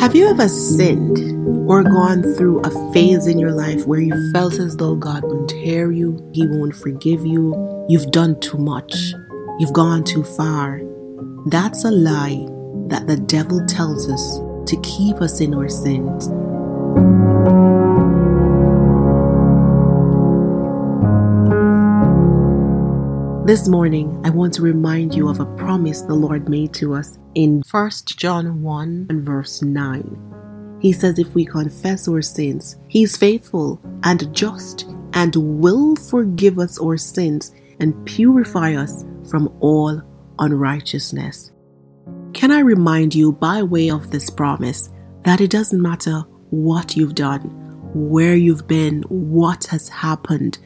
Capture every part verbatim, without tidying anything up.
Have you ever sinned or gone through a phase in your life where you felt as though God won't hear you, He won't forgive you, you've done too much, you've gone too far? That's a lie that the devil tells us to keep us in our sins. This morning, I want to remind you of a promise the Lord made to us in First John one and verse nine. He says, if we confess our sins, He is faithful and just and will forgive us our sins and purify us from all unrighteousness. Can I remind you by way of this promise that it doesn't matter what you've done, where you've been, what has happened.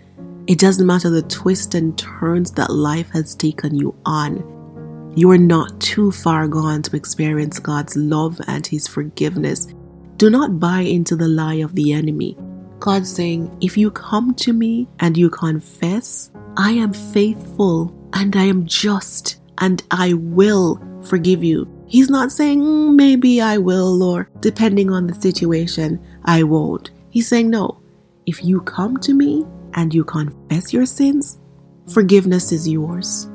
It doesn't matter the twists and turns that life has taken you on. You are not too far gone to experience God's love and His forgiveness. Do not buy into the lie of the enemy. God saying, if you come to me and you confess, I am faithful and I am just and I will forgive you. He's not saying, mm, maybe I will, or depending on the situation, I won't. He's saying, no, if you come to me and you confess your sins, forgiveness is yours.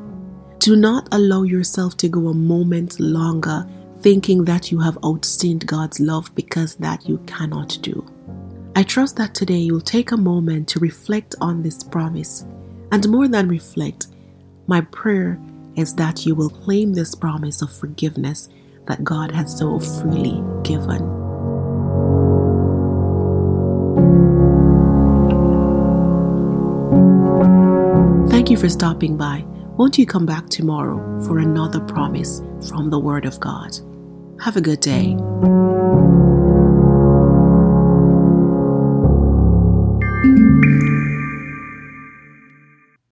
Do not allow yourself to go a moment longer thinking that you have outsinned God's love, because that you cannot do. I trust that today you'll take a moment to reflect on this promise. And more than reflect, my prayer is that you will claim this promise of forgiveness that God has so freely given. Thank you for stopping by. Won't you come back tomorrow for another promise from the Word of God? Have a good day.